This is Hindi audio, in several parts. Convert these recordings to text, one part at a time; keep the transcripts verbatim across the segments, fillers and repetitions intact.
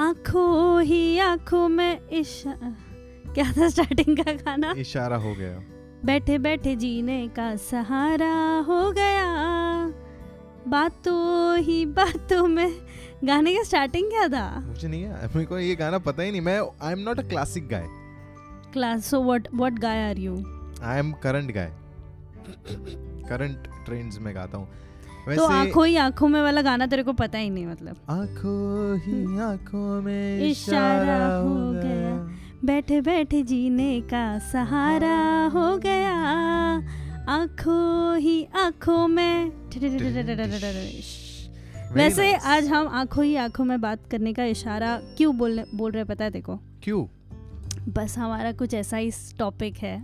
आंखों ही आंखों में इशा क्या था स्टार्टिंग का गाना, इशारा हो गया, बैठे बैठे जीने का सहारा हो गया, बातों ही बातों में। गाने का स्टार्टिंग क्या था मुझे नहीं है, मेरे को ये गाना पता ही नहीं। मैं I am not a classic guy. Class so what what guy are you? I am current guy, current trends में गाता हूँ। तो आंखों ही आंखों में वाला गाना तेरे को पता ही नहीं? मतलब आंखों ही आंखों में इशारा हो गया, बैठे बैठे जीने का सहारा हो गया, आंखों ही आंखों में। वैसे आज हम आंखों ही आंखों में बात करने का इशारा क्यों बोल बोल रहे पता है देखो? क्यों? बस हमारा कुछ ऐसा ही टॉपिक है।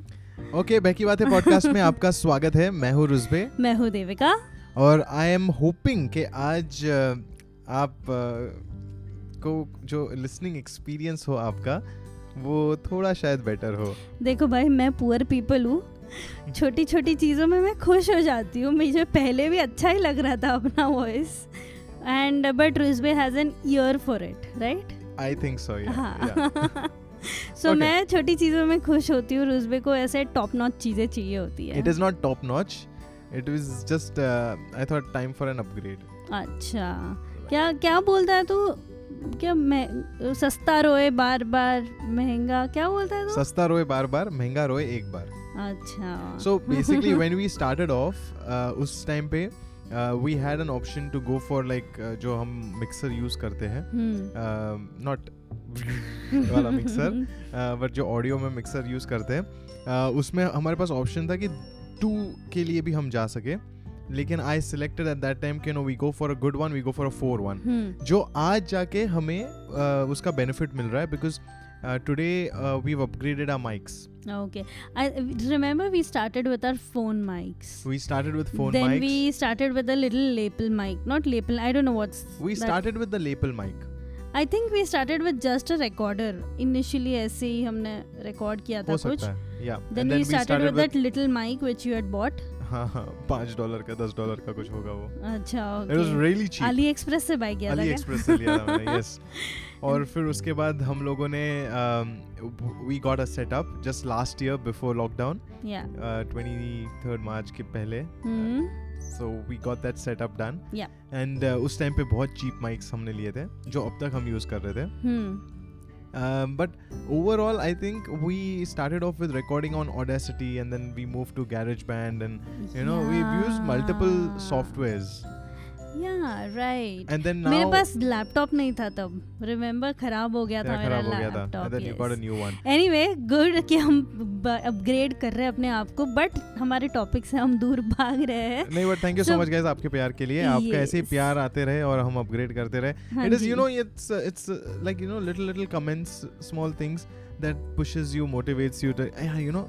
ओके, बेहकी बातें पॉडकास्ट में आपका स्वागत है। मैं हूँ रुज़बे, मैं हूँ देविका, और आई एम होपिंग कि आज आप को जो लिसनिंग एक्सपीरियंस हो आपका, वो थोड़ा शायद बेटर हो। देखो भाई, मैं पुअर पीपल हूँ, छोटी छोटी चीज़ों में मैं खुश हो जाती हूँ। मुझे पहले भी अच्छा ही लग रहा था अपना voice, and but Ruzbeh has an ear for it, right? I think so, हाँ। So so okay. मैं छोटी चीज़ों में खुश होती हूँ, रुज़बे को ऐसे टॉप नॉच चीज़ें चाहिए होती है। It is not top notch, it is just I thought time for an upgrade. अच्छा, क्या क्या बोलता है तू? क्या मैं सस्ता रोए बार बार महंगा, क्या बोलता है तू? सस्ता रोए बार बार महंगा रोए एक बार। अच्छा, so basically when we started off, उस टाइम पे we had an option to go for like जो हम मिक्सर यूज करते हैं, नॉट वाला मिक्सर, बट जो ऑडियो में मिक्सर यूज करते हैं, उसमें हमारे पास ऑप्शन था कि टू के लिए भी हम जा सके, लेकिन I selected at that time कि no, we go for a good one, we go for a four one, जो आज जाके हमें uh, उसका बेनिफिट मिल रहा है, because today we upgraded our mics. Okay, I remember we started with our phone mics, we started with phone mics, then we started with a little lapel mic, not lapel, I don't know what's, we started with the lapel mic. I think we started with just a recorder initially, ऐसे ही हमने रिकॉर्ड किया था कुछ, then we started with that little mic which you had bought. हाँ हाँ, पाँच डॉलर का दस डॉलर का कुछ होगा वो। अच्छा, it was really cheap, AliExpress से बाय किया था, अली एक्सप्रेस से लिया था मैंने, यस। और फिर उसके बाद हम लोगों ने we got a setup just last year before lockdown, तेईस मार्च के पहले, so we got that setup done, yeah, and uh, उस टाइम पे बहुत cheap mics हमने लिए थे जो अब तक हम use कर रहे थे, hmm. uh, but overall I think we started off with recording on Audacity and then we moved to GarageBand and you yeah. know we've used multiple softwares, yeah, right. And then now मेरे पास laptop नहीं था तब, remember, खराब हो गया था मेरा laptop, and then you got a new one. Anyway, good कि हम अपग्रेड कर रहे हैं अपने आप को, बट हमारे टॉपिक से हम दूर भाग रहे हैं। नहीं, but thank you so much guys आपके प्यार के लिए, आपका ऐसे ही प्यार आते रहे और हम अपग्रेड करते रहे। It is you know it's it's like you know little little comments, small things that pushes you, motivates you to, you know,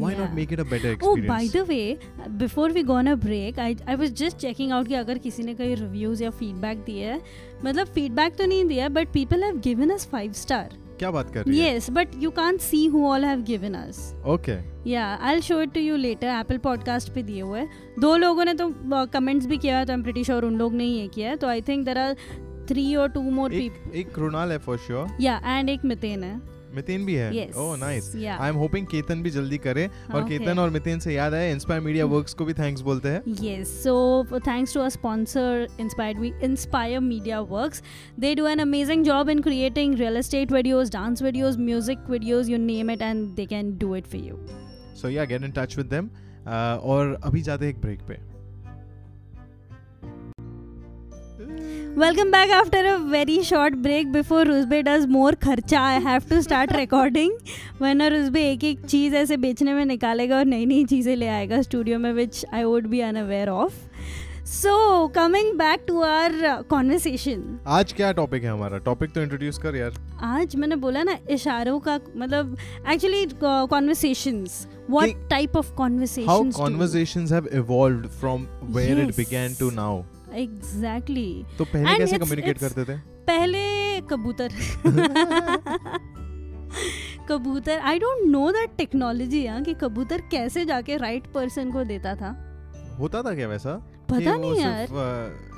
why yeah. not make it a better experience? Oh, by the way, before we go on a break, I I was just checking out कि अगर किसी ने कोई reviews या feedback दिए है, मतलब feedback तो नहीं दिया, but people have given us five star. क्या बात कर रही है? Yes, but you can't see who all have given us. Okay. Yeah, I'll show it to you later. Apple Podcast पे दिए हुए दो लोगों ने तो comments भी किया है, तो I'm pretty sure उन लोग ने ही ये किया है, तो I think there are three or two more people. एक कृणाल है for sure. Yeah, and एक मितेन है. मितेन भी है, oh nice. I am hoping Ketan भी जल्दी करे, और केतन और मितेन से याद आए, इंस्पायर मीडिया वर्क्स को भी थैंक्स बोलते हैं। Yes, so thanks to our sponsor inspired we inspire media works, they do an amazing job in creating real estate videos, dance videos, music videos, you name it and they can do it for you. So yeah, get in touch with them, और अभी जाते हैं एक ब्रेक पे। Welcome back after a very short break. Before Ruzbeh does more खर्चा, I have to start recording. वरना Ruzbeh एक एक चीज़ ऐसे बेचने में निकालेगा और नई नई चीज़ें ले आएगा स्टूडियो में, which I would be unaware of. So coming back to our conversation. आज क्या टॉपिक है हमारा? टॉपिक तो इंट्रोड्यूस कर यार। आज मैंने बोला ना इशारों का, मतलब actually uh, conversations. What Think, type of conversations? How conversations do? have evolved from where yes. it began to now. Exactly. तो पहले कैसे कम्युनिकेट करते थे? पहले कबूतर कबूतर I don't know that technology यार, कि कबूतर कैसे जाके राइट पर्सन को देता था। होता था क्या वैसा? पता नहीं यार,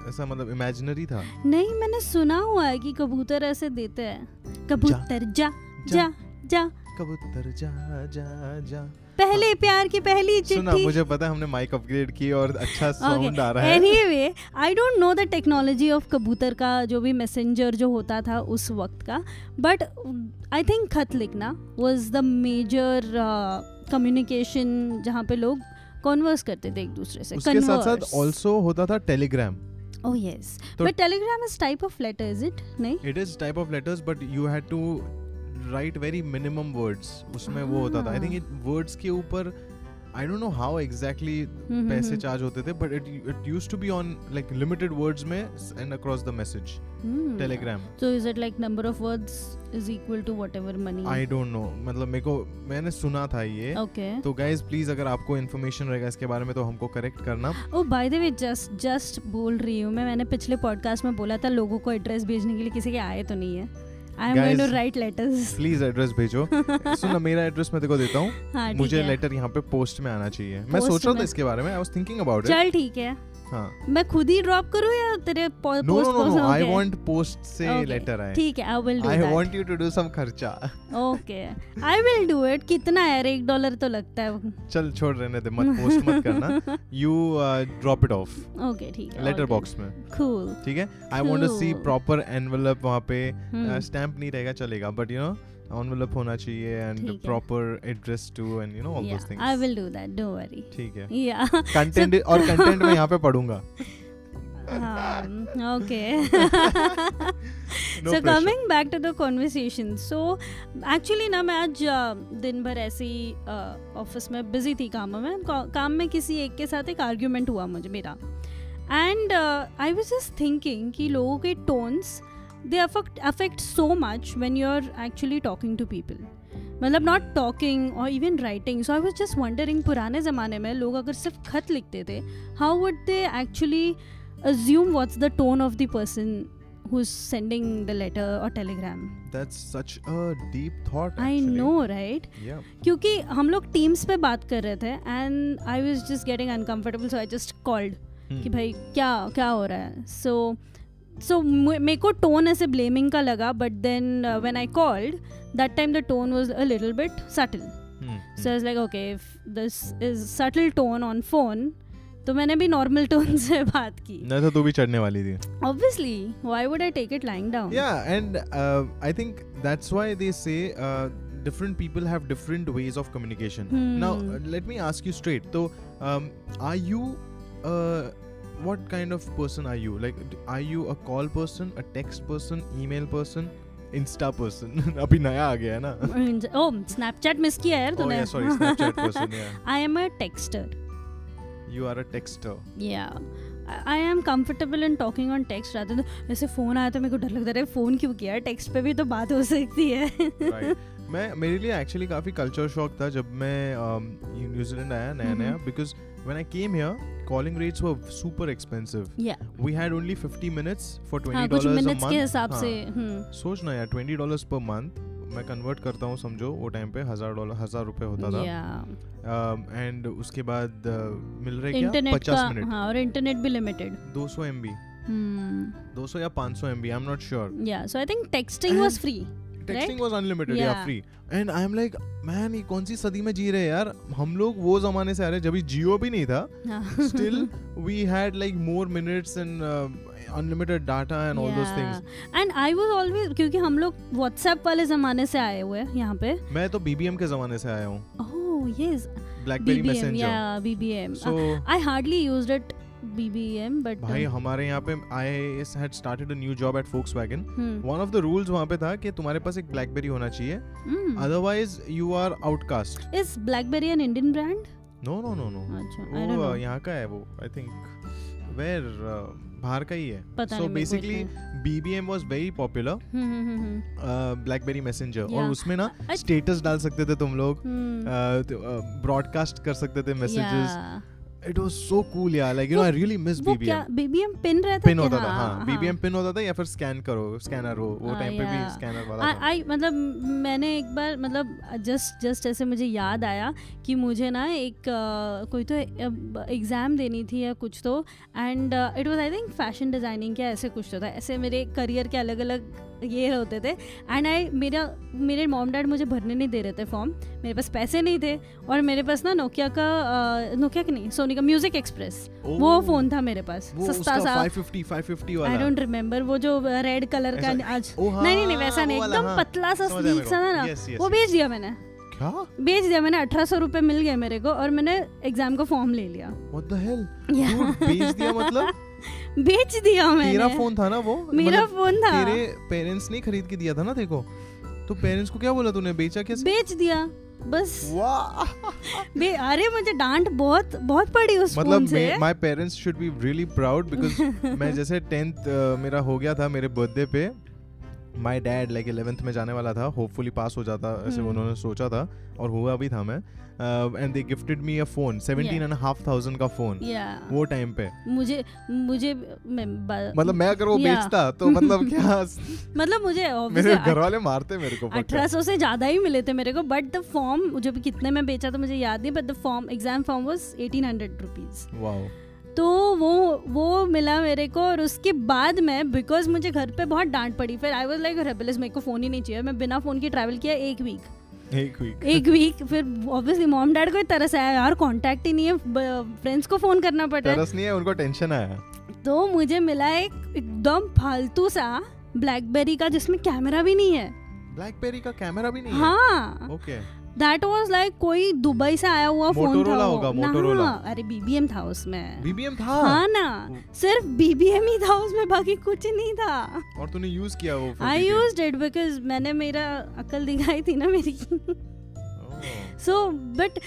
ऐसा मतलब इमेजिनरी था? नहीं, मैंने सुना हुआ है कि कबूतर ऐसे देते हैं, कबूतर जा जा जा, कबूतर जा जा जा, पहले प्यार की पहली चिट्ठी। सुना, मुझे पता है, हमने माइक अपग्रेड की और अच्छा साउंड आ रहा है। Anyway, I don't know the technology of कबूतर का जो भी मैसेंजर जो होता था उस वक्त का, बट आई थिंक खत लिखना वाज द मेजर कम्युनिकेशन जहाँ पे लोग कॉन्वर्स करते थे एक दूसरे से। उसके साथ साथ ऑल्सो होता था टेलीग्राम। Oh yes, तो but telegram is type of letter, is it? नहीं? It is type of letters, but you had to write very minimum words. उसमें वो होता था. I think it words के ऊपर I don't know how exactly पैसे चार्ज होते थे, but it it used to be on like limited words में and across the message. Hmm. Telegram. So is it like number of words is equal to whatever money? I don't know. मतलब मेरे को मैंने सुना था ये. Okay. तो guys please अगर आपको information रहेगा इसके बारे में तो हमको correct करना. Oh by the way just just बोल रही हूँ मैं, मैंने पिछले podcast में बोला था लोगों को address भेजने के लिए, किसी के आए तो नहीं है. I am Guys, going to write letters. Please address भेजो. सुन, मेरा address मैं तेको देता हूँ. मुझे letter यहाँ पे post में आना चाहिए. मैं सोच रहा था इसके बारे में. I was thinking about it. चल ठीक है. हाँ. मैं खुद ही drop करूँ या तेरे post no, no, no, no. I want post से okay. letter आए. ठीक है. I will do I that. I want you to do some खर्चा. Okay. I will do it. कितना है? एक डॉलर तो लगता है. चल छोड़ रहने दे. मत post मत करना. You uh, drop it off. Okay ठीक है. Letter box में. Cool. ठीक है. I cool. want to see proper envelope वहाँ पे. Hmm. Uh, stamp नहीं रहेगा चलेगा. But you know. envelope होना चाहिए and proper address to and you know all yeah, those things. I will do that. Don't worry. ठीक है. Yeah. Content और content मैं यहाँ पे पढ़ूँगा. um, okay. no so pressure. Coming back to the conversation. So actually ना मैं आज दिन भर ऐसी office में busy थी कामों में. काम में किसी एक के साथ एक argument हुआ मुझे मेरा. And uh, I was just thinking कि लोगों के tones they affect affect so much when you're actually talking to people, मतलब not talking or even writing. So I was just wondering पुराने ज़माने में लोग अगर सिर्फ खत लिखते थे, how would they actually assume what's the tone of the person who's sending the letter or telegram? That's such a deep thought actually. I know, right? Yeah. क्योंकि हम लोग teams पे बात कर रहे थे and I was just getting uncomfortable, so I just called hmm. कि भाई क्या क्या हो रहा है. So So मेरे को टोन ऐसे ब्लेमिंग का लगा, but then when I called that time the tone was a little bit subtle, so I was like okay if this is subtle tone on phone तो मैंने भी नॉर्मल टोन से बात की. नहीं तो तू भी चढ़ने वाली थी. Obviously, why would I take it lying down? Yeah, and uh, I think that's why they say uh, different people have different ways of communication. Hmm. Now let me ask you straight. So um, are you uh, what kind of person are you? Like, are you a call person, a text person, email person, Insta person? अभी नया आ गया है ना? Oh, Snapchat miss किया यार तूने? Oh yeah, sorry, Snapchat person. Yeah. I am a texter. You are a texter. Yeah. I am comfortable in talking on text rather than जैसे phone आया तो मेरे को डर लगता है phone क्यों किया? Text पे भी तो बात हो सकती है. Right. मैं मेरे लिए actually काफी culture shock था जब मैं um, New Zealand आया नया नया because when I came here calling rates were super expensive. Yeah. We had only fifty minutes for twenty dollars a month. के हिसाब से सोचना यार, twenty dollars per month मैं convert करता हूँ समझो वो time पे हजार डॉलर हजार रुपए होता था. Yeah. And उसके बाद मिल रहे क्या पचास मिनट. हाँ, और इंटरनेट भी limited. two hundred M B. Hmm. two hundred या five hundred M B. I'm not sure. Yeah. So I think texting was free. Texting right? was unlimited, yeah. yeah, free. And I'm like, man, ये कौन सी सदी में जी रहे हैं यार? हम लोग वो जमाने से आ रहे हैं जब जियो भी नहीं था. Still, we had like more minutes and uh, unlimited data and yeah. all those things. And I was always क्योंकि हम लोग WhatsApp वाले जमाने से आए हुए हैं यहाँ पे. मैं तो B B M के जमाने से आया हूँ. Oh yes. BlackBerry B B M, Messenger. Yeah, B B M. So uh, I hardly used it. B B M, but भाई हमारे यहाँ पे I had started a new job at Volkswagen. Hmm. One of the rules वहाँ पे था कि तुम्हारे पास एक BlackBerry होना चाहिए. Hmm. Otherwise you are outcast. Is BlackBerry an Indian brand? No no no no. अच्छा, I don't know. यहाँ का है वो. I think where uh, बाहर का ही है. पता नहीं. So basically B B M was very popular. Hmm, hmm, hmm. Uh, BlackBerry Messenger. Yeah. और उसमें ना status डाल सकते थे तुम लोग. Hmm. uh, uh, broadcast कर सकते थे messages. Yeah. It was so cool यार, like you know I really miss B B M. B B M pin रहता pin होता था, हाँ B B M pin होता था या फिर scan करो, scanner हो, वो time पे भी scanner वाला था. I मतलब मैंने एक बार मतलब just just ऐसे मुझे याद आया कि मुझे ना एक कोई तो exam देनी थी या कुछ तो, and it was I think fashion designing क्या ऐसे कुछ तो था. ऐसे मेरे career के अलग अलग ये होते थे एंड आई मेरा मेरे मॉम डैड मुझे भरने नहीं दे रहे थे फॉर्म, मेरे पास पैसे नहीं थे और मेरे पास ना नोकिया का नोकिया का नहीं सोनी का म्यूजिक एक्सप्रेस oh, वो फ़ोन था मेरे पास सस्ता सा five fifty वाला आई डोंट रिमेम्बर, वो जो रेड कलर का आज oh, हाँ, नहीं नहीं नहीं वैसा नहीं एकदम हाँ, पतला सा स्लीक सा था ना yes, yes, वो भेज दिया मैंने क्या? बेच दिया मैंने अठारह सौ रुपए मिल गए मेरे को और मैंने एग्जाम का फॉर्म ले लिया. What the hell? Dude, बेच दिया मतलब? बेच दिया मैंने. तेरा फोन था ना वो? मेरा फोन था. तेरे पेरेंट्स ने खरीद के दिया था ना तेरे को? तो पेरेंट्स को क्या बोला तूने, बेचा कैसे? बेच दिया बस. वाह. अरे मुझे डांट बहुत बहुत पड़ी उस फोन से. मतलब my parents should be really proud because मैं जैसे टेंथ मेरा हो गया था मेरे बर्थडे पे, माई डैड लाइक इलेवेंथ में जाने वाला था, होपफुली पास हो जाता ऐसे उन्होंने सोचा था और हुआ भी था मैं, and they gifted me a phone seventeen and half thousand का फोन वो टाइम पे. मुझे मुझे मतलब मैं अगर वो बेचता तो मतलब क्या मतलब मुझे मेरे घर वाले मारते मेरे को. अठारह सौ से ज़्यादा ही मिले थे मेरे को बट द फॉर्म जो भी कितने में बेचा तो मुझे याद नहीं, but the form exam form was eighteen hundred rupees. Wow. तो वो वो मिला मेरे को और उसके बाद मैं बिकॉज मुझे घर पे बहुत डांट पड़ी फिर आई वाज लाइक रेबेलियस, मेरे को फ़ोन ही नहीं चाहिए. मैं बिना फ़ोन के ट्रैवल किया एक वीक एक वीक एक वीक फिर ऑब्वियसली मॉम डैड को तरस आया, यार कांटेक्ट ही नहीं है, फ्रेंड्स को फ़ोन करना पड़ रहा है. तरस नहीं है, उनको टेंशन आया. तो मुझे मिला एक एकदम फालतू सा ब्लैकबेरी का जिसमें कैमरा भी नहीं है. ब्लैकबेरी का कैमरा भी नहीं है? हाँ. ओके. That was like कोई दुबई से आया हुआ फोन था वो. मोटोरोला. अरे B B M था उसमें. B B M था? हाँ ना, सिर्फ B B M ही था उसमें, बाकी कुछ नहीं था. और तूने यूज किया वो? I used it because मैंने मेरा अकल दिखाई थी ना मेरी. So but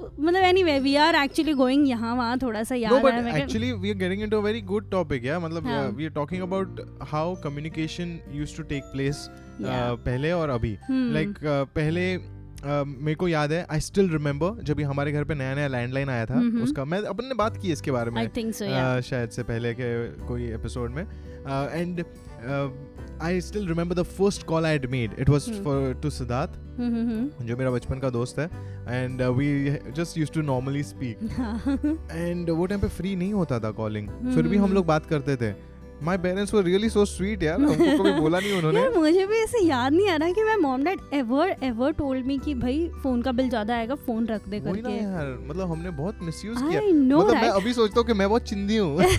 मतलब anyway we are actually going यहाँ वहाँ थोड़ा सा याद. No but actually we are getting into a very good topic यार. मतलब we are talking about how communication used to take place पहले और अभी. Like पहले Uh, मेरे को याद है, आई स्टिल रिमेम्बर जब भी हमारे घर पे नया नया लैंडलाइन आया था mm-hmm. उसका मैं अपन ने बात की इसके बारे में I think so, yeah. uh, शायद से पहले के कोई एपिसोड में. And I still remember the first call I had made, it was for to Siddharth जो मेरा बचपन का दोस्त है, and we just used to normally speak and वो टाइम पे फ्री नहीं होता था कॉलिंग mm-hmm. फिर भी हम लोग बात करते थे. My parents were really so sweet यार, हमको कभी बोला नहीं उन्होंने. यार मुझे भी ऐसे याद नहीं आ रहा कि मैं mom dad ever ever told me कि भाई फोन का बिल ज्यादा आएगा, फोन रख दे करके. वही ना यार, मतलब हमने बहुत मिसयूज किया. I know right. मतलब मैं अभी सोचता हूँ कि मैं बहुत चिंदी हूँ.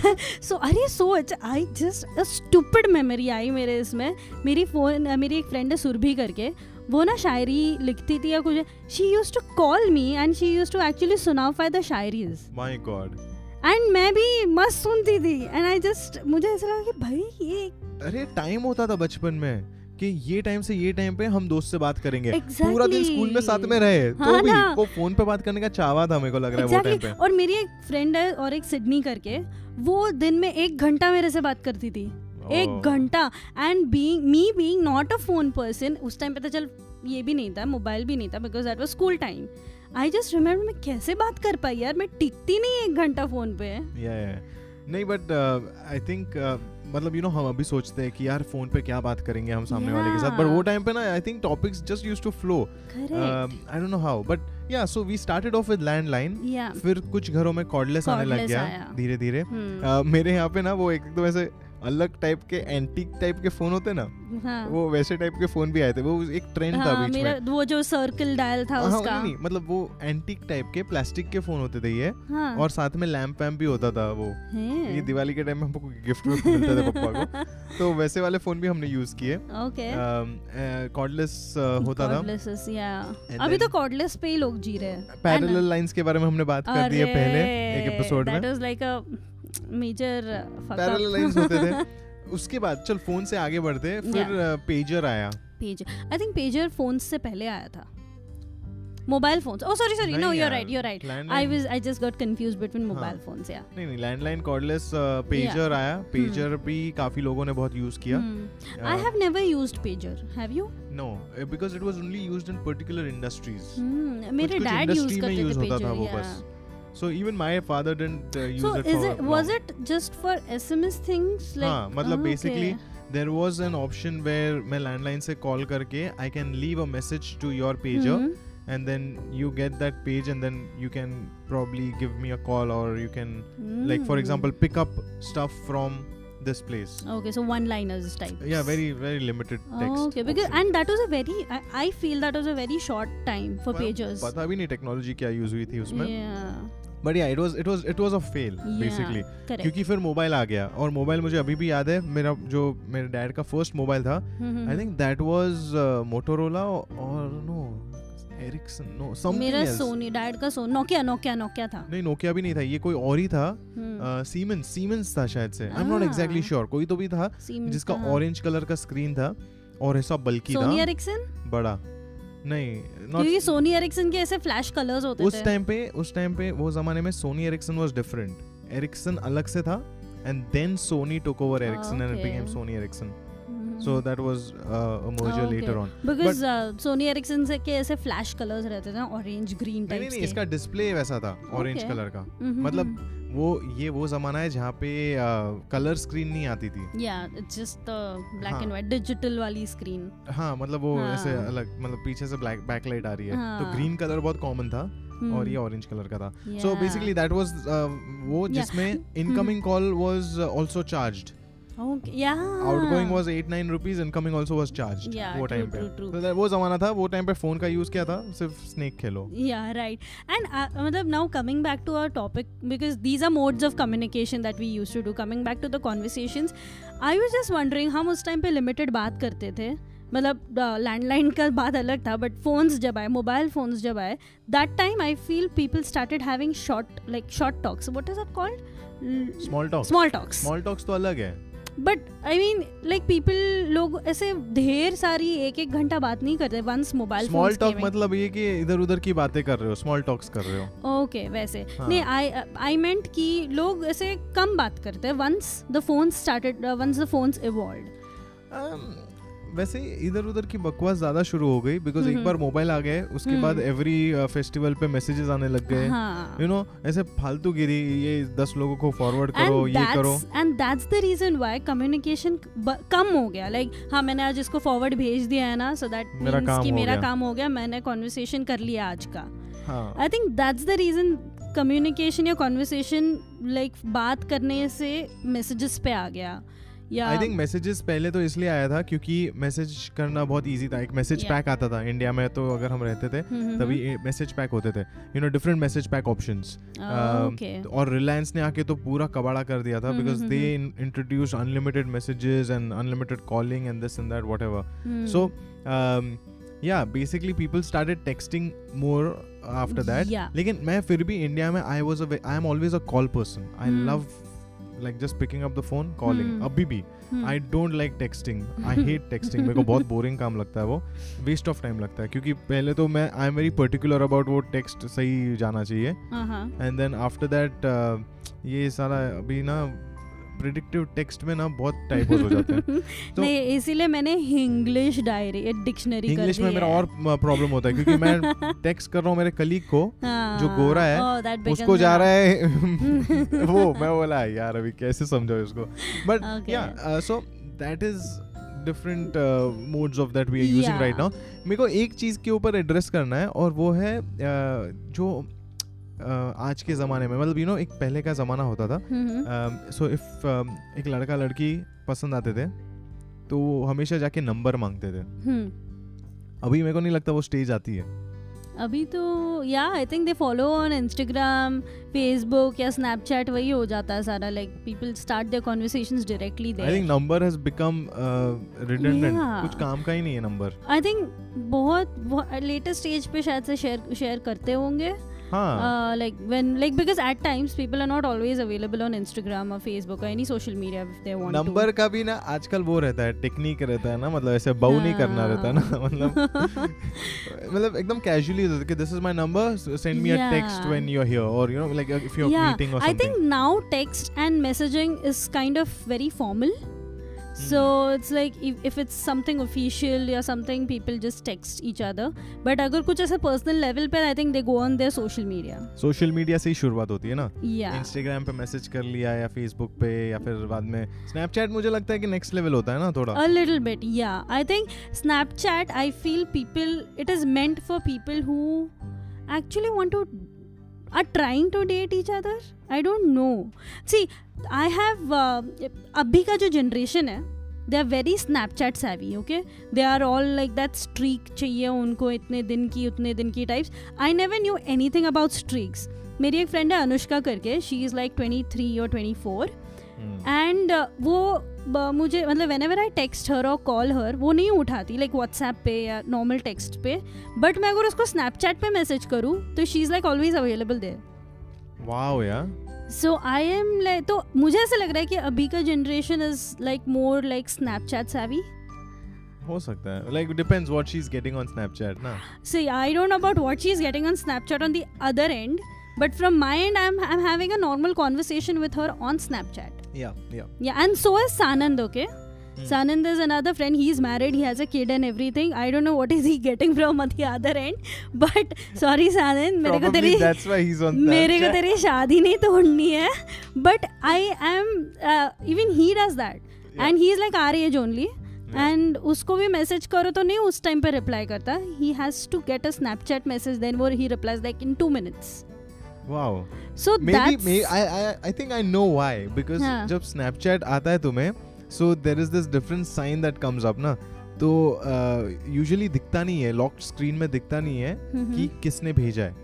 So अरे सोच, I just a stupid memory आई मेरे इसमें. मेरी फोन मेरी एक फ्रेंड है सुरभि करके, वो ना शायरी लिखती थी या कुछ. She used to call me and she used to actually सुनाफा the shayaris. My God. And मैं भी मस्त सुनती थी एंड आई जस्ट मुझे ऐसा लगा कि भाई ये अरे टाइम होता था बचपन में कि ये टाइम से ये टाइम पे हम दोस्त से बात करेंगे. exactly. पूरा दिन स्कूल में साथ में रहे हाँ तो भी वो फोन पे बात करने का चावा था मेरे को लग रहा है exactly. वो टाइम पे. और मेरी एक फ्रेंड है और एक सिडनी करके, वो दिन में एक घंटा मेरे से बात करती थी oh. एक घंटा. And being me being not a phone person, उस टाइम पे तो चल ये भी नहीं था, मोबाइल भी नहीं था because that was school time. I just remember मैं कैसे बात कर पाई यार, मैं टिकती नहीं एक घंटा फोन पे. yeah, yeah. नहीं बट आई थिंक मतलब यू नो हम अभी सोचते हैं कि यार फोन पे क्या बात करेंगे हम सामने yeah. वाले के साथ, बट वो टाइम पे ना I think topics just used to flow. I don't know how but yeah so we started off with landline, फिर कुछ घरों में कॉर्डलेस आने लग गया धीरे धीरे. hmm. uh, मेरे यहाँ पे ना वो एकदम तो ऐसे अलग टाइप के एंटीक टाइप के फोन होते ना हाँ. वो वैसे टाइप के फोन भी आए थे, वो एक ट्रेंड हाँ, था बीच मेरा, में वो जो सर्कल डायल था हाँ, उसका नहीं, मतलब वो एंटीक टाइप के प्लास्टिक के फोन होते थे ये हाँ. और साथ में लैंप वैम्प भी होता था वो है. ये दिवाली के टाइम में हमको गिफ्ट में मिलता था पप्पा को, तो वैसे वाले फोन भी हमने यूज किए. कॉर्डलेस होता था, अभी तो कॉर्डलेस पे ही लोग जी रहे हैं. पैरेलल लाइंस के बारे में हमने बात कर दी है पहले एक एपिसोड में. मेजर पैरेलल लाइंस होते थे. उसके बाद चल फोन से आगे बढ़ते, फिर पेजर आया. Pager I think pager phone से पहले आया था, mobile phone. Oh sorry sorry no you are right you are right I was I just got confused between mobile phones. या नहीं नहीं लैंडलाइन कॉर्डलेस पेजर आया. पेजर भी काफी लोगों ने बहुत यूज किया. I have never used pager, have you? No because it was only used in particular industries. मेरे डैड यूज करते थे pager. So even my father didn't uh, use so it for So was long. it just for S M S things? Like, हाँ, मतलब oh, basically okay. there was an option where मैं landline से call करके I can leave a message to your pager mm-hmm. and then you get that page and then you can probably give me a call or you can mm. like for example pick up stuff from this place. Okay, so one-liners type. Yeah, very very limited text. Okay, because option. and that was a very I, I feel that was a very short time for well, pagers. पता भी नहीं technology क्या use हुई थी उसमें. Yeah. But yeah, it was it was it was a fail yeah, basically. Correct. क्योंकि फिर मोबाइल आ गया और मोबाइल मुझे अभी भी याद है मेरा जो मेरे डैड का फर्स्ट मोबाइल था mm-hmm. I think that was uh, Motorola or no Ericsson no something मेरा else. Sony डैड का Sony Nokia Nokia Nokia था नहीं Nokia भी नहीं था ये कोई और ही था Siemens hmm. uh, Siemens था शायद से ah. I'm not exactly sure कोई तो भी था Siemens जिसका ऑरेंज कलर का स्क्रीन था और ऐसा बल्कि था Sony Ericsson बड़ा नहीं क्योंकि सोनी एरिक्सन के ऐसे फ्लैश कलर्स होते थे उस टाइम पे उस टाइम पे वो जमाने में Sony Ericsson was different Ericsson अलग से था and then Sony took over Ericsson and it became Sony Ericsson so that was a merger later on because Sony Ericsson से के ऐसे फ्लैश कलर्स रहते थे ऑरेंज ग्रीन टाइप्स के नहीं इसका डिस्प्ले वैसा था ऑरेंज कलर का मतलब वो ये वो जमाना है जहाँ पे कलर स्क्रीन नहीं आती थी या it's just black and white digital वाली स्क्रीन हाँ मतलब वो ऐसे अलग मतलब पीछे से ब्लैक बैकलाइट आ रही है तो ग्रीन कलर बहुत कॉमन था और ये ऑरेंज कलर का था सो बेसिकली दैट वाज वो जिसमें incoming call was also charged Okay, yeah. Outgoing was eight nine rupees, incoming also was charged. Yeah, वो time पे. So वो ज़माना था, वो time पे phone का use क्या था? सिर्फ snake Khelo. Yeah, right. And uh, मतलब now coming back to our topic because these are modes of communication that we used to do. Coming back to the conversations, I was just wondering हम उस time पे limited बात करते थे. मतलब लैंडलाइन का बात अलग था बट फोन्स जब आए मोबाइल फोन्स जब आए that time I feel people started having short like short talks what is it called small talks small talks small talks तो अलग है but I mean like people लोग ऐसे ढेर सारी एक एक घंटा बात नहीं करते वंस मोबाइल स्मॉल टॉक मतलब ये कि इधर उधर की बातें कर रहे हो स्मॉल टॉक्स कर रहे हो ओके वैसे नहीं आई आई मेंट कि लोग ऐसे कम बात करते हैं once the phones started once the phones evolved वैसे इधर उधर की बकवास ज्यादा शुरू हो गई बिकॉज एक बार मोबाइल आ गए उसके बाद एवरी फेस्टिवल पे मैसेजेस आने लग गए यू नो ऐसे फालतू गिरी ये दस लोगों को फॉरवर्ड करो ये करो and that's the reason why communication कम हो गया लाइक हाँ मैंने आज इसको फॉरवर्ड भेज दिया है ना सो दैट मींस कि मेरा काम हो गया मैंने कॉन्वर्सेशन कर लिया आज का I think that's the reason communication या कॉन्वर्सेशन लाइक बात करने से मैसेजेस पे आ गया आई थिंक मैसेजेस पहले तो इसलिए आया था क्योंकि मैसेज करना बहुत इजी था एक मैसेज पैक आता था इंडिया में तो अगर हम रहते थे तभी मैसेज पैक होते थे you know different message pack options और रिलायंस ने आके तो पूरा कबाड़ा कर दिया था because they introduce unlimited messages and unlimited calling and this and that whatever so yeah basically people started texting more after that लेकिन मैं फिर भी इंडिया में I was I am always a call person I love like just picking up the phone calling hmm. abhi bhi hmm. I don't like texting I hate texting मेरे को बहुत boring काम लगता है वो waste of time लगता है क्योंकि पहले तो मैं I am very particular about वो text सही जाना चाहिए uh-huh. and then after that uh, ये सारा अभी ना प्रिडिक्टिव टेक्स्ट में ना बहुत टाइपोस हो जाते हैं तो नहीं इसीलिए मैंने इंग्लिश डायरी डिक्शनरी कर दी इंग्लिश में मेरा और प्रॉब्लम होता है क्योंकि मैं टेक्स्ट कर रहा हूँ मेरे कलीग को जो गोरा है उसको जा रहा है वो मैं बोला यार अभी कैसे समझाऊं इसको but yeah so that is different modes of that we are using right now मेरे को एक चीज के ऊपर एड्रेस करना है और वो है जो Uh, आज के ज़माने में मतलब यू नो एक पहले का ज़माना होता था so if mm-hmm. uh, so uh, एक लड़का लड़की पसंद आते थे तो वो हमेशा जाके नंबर मांगते थे hmm. अभी मेरे को नहीं लगता वो स्टेज आती है अभी तो yeah I think they follow on Instagram Facebook या स्नैपचैट वही हो जाता है सारा like people start their conversations directly there I think number has become redundant कुछ काम का ही नहीं है नंबर आई थिंक बहुत लेटेस्ट स्टेज पे शायद से शेयर शेयर करते होंगे Uh, like when like because at times people are not always available on Instagram or Facebook or any social media if they want to. Number का भी ना आजकल वो रहता है टेक्निक रहता है ना मतलब ऐसे बाउ नहीं करना रहता है ना मतलब मतलब एकदम casually रहता है कि this is my number send me yeah. a text when you're here or you know like if you're yeah. meeting or something. I think now text and messaging is kind of very formal. Mm-hmm. So it's like if, if it's something official or something, people just text each other. But अगर कुछ ऐसे personal level पे, I think they go on their social media. Social media से ही शुरुआत होती है ना? Yeah. Instagram पे मैसेज कर लिया या Facebook पे या फिर बाद में Snapchat मुझे लगता है कि next level होता है ना थोड़ा. A little bit, yeah. I think Snapchat, I feel people, it is meant for people who actually want to are trying to date each other. I don't know. See, I have uh, abhi ka jo generation hai, they are very Snapchat savvy, okay? They are all like that streak chahiye unko, itne din ki utne din ki types. I never knew anything about streaks. Meri ek friend hai Anushka karke, she is like twenty-three or twenty-four hmm. and uh, wo uh, mujhe matlab whenever I text her or call her, wo nahi uthati like WhatsApp pe ya normal text pe, but main agar usko Snapchat pe message karu to she is like always available there. Wow yeah. So I am like, तो मुझे ऐसा लग रहा है कि अभी का generation is like more like Snapchat savvy. हो सकता है, like depends what she's getting on Snapchat ना. See, I don't know about what she's getting on Snapchat on the other end, but from my end, I'm I'm having a normal conversation with her on Snapchat. Yeah, yeah. Yeah, and so is Sanand, okay? Mm. Sanand is another friend. He's married. He has a kid and everything. I don't know what is he getting from at the other end. But sorry Sanand, मेरे को तेरी that's why he's on Snapchat. मेरे को तेरी शादी नहीं तोड़नी है. But I am uh, even he does that, yeah. And he is like our age only. Yeah. And उसको भी message करो तो नहीं उस time पे reply करता. He has to get a Snapchat message then where he replies like in two minutes. Wow. So maybe, that's maybe I I I think I know why, because yeah. जब Snapchat आता है तुम्हें, so there is this different sign that comes up ना, तो usually दिखता नहीं है, locked screen में दिखता नहीं है कि किसने भेजा है.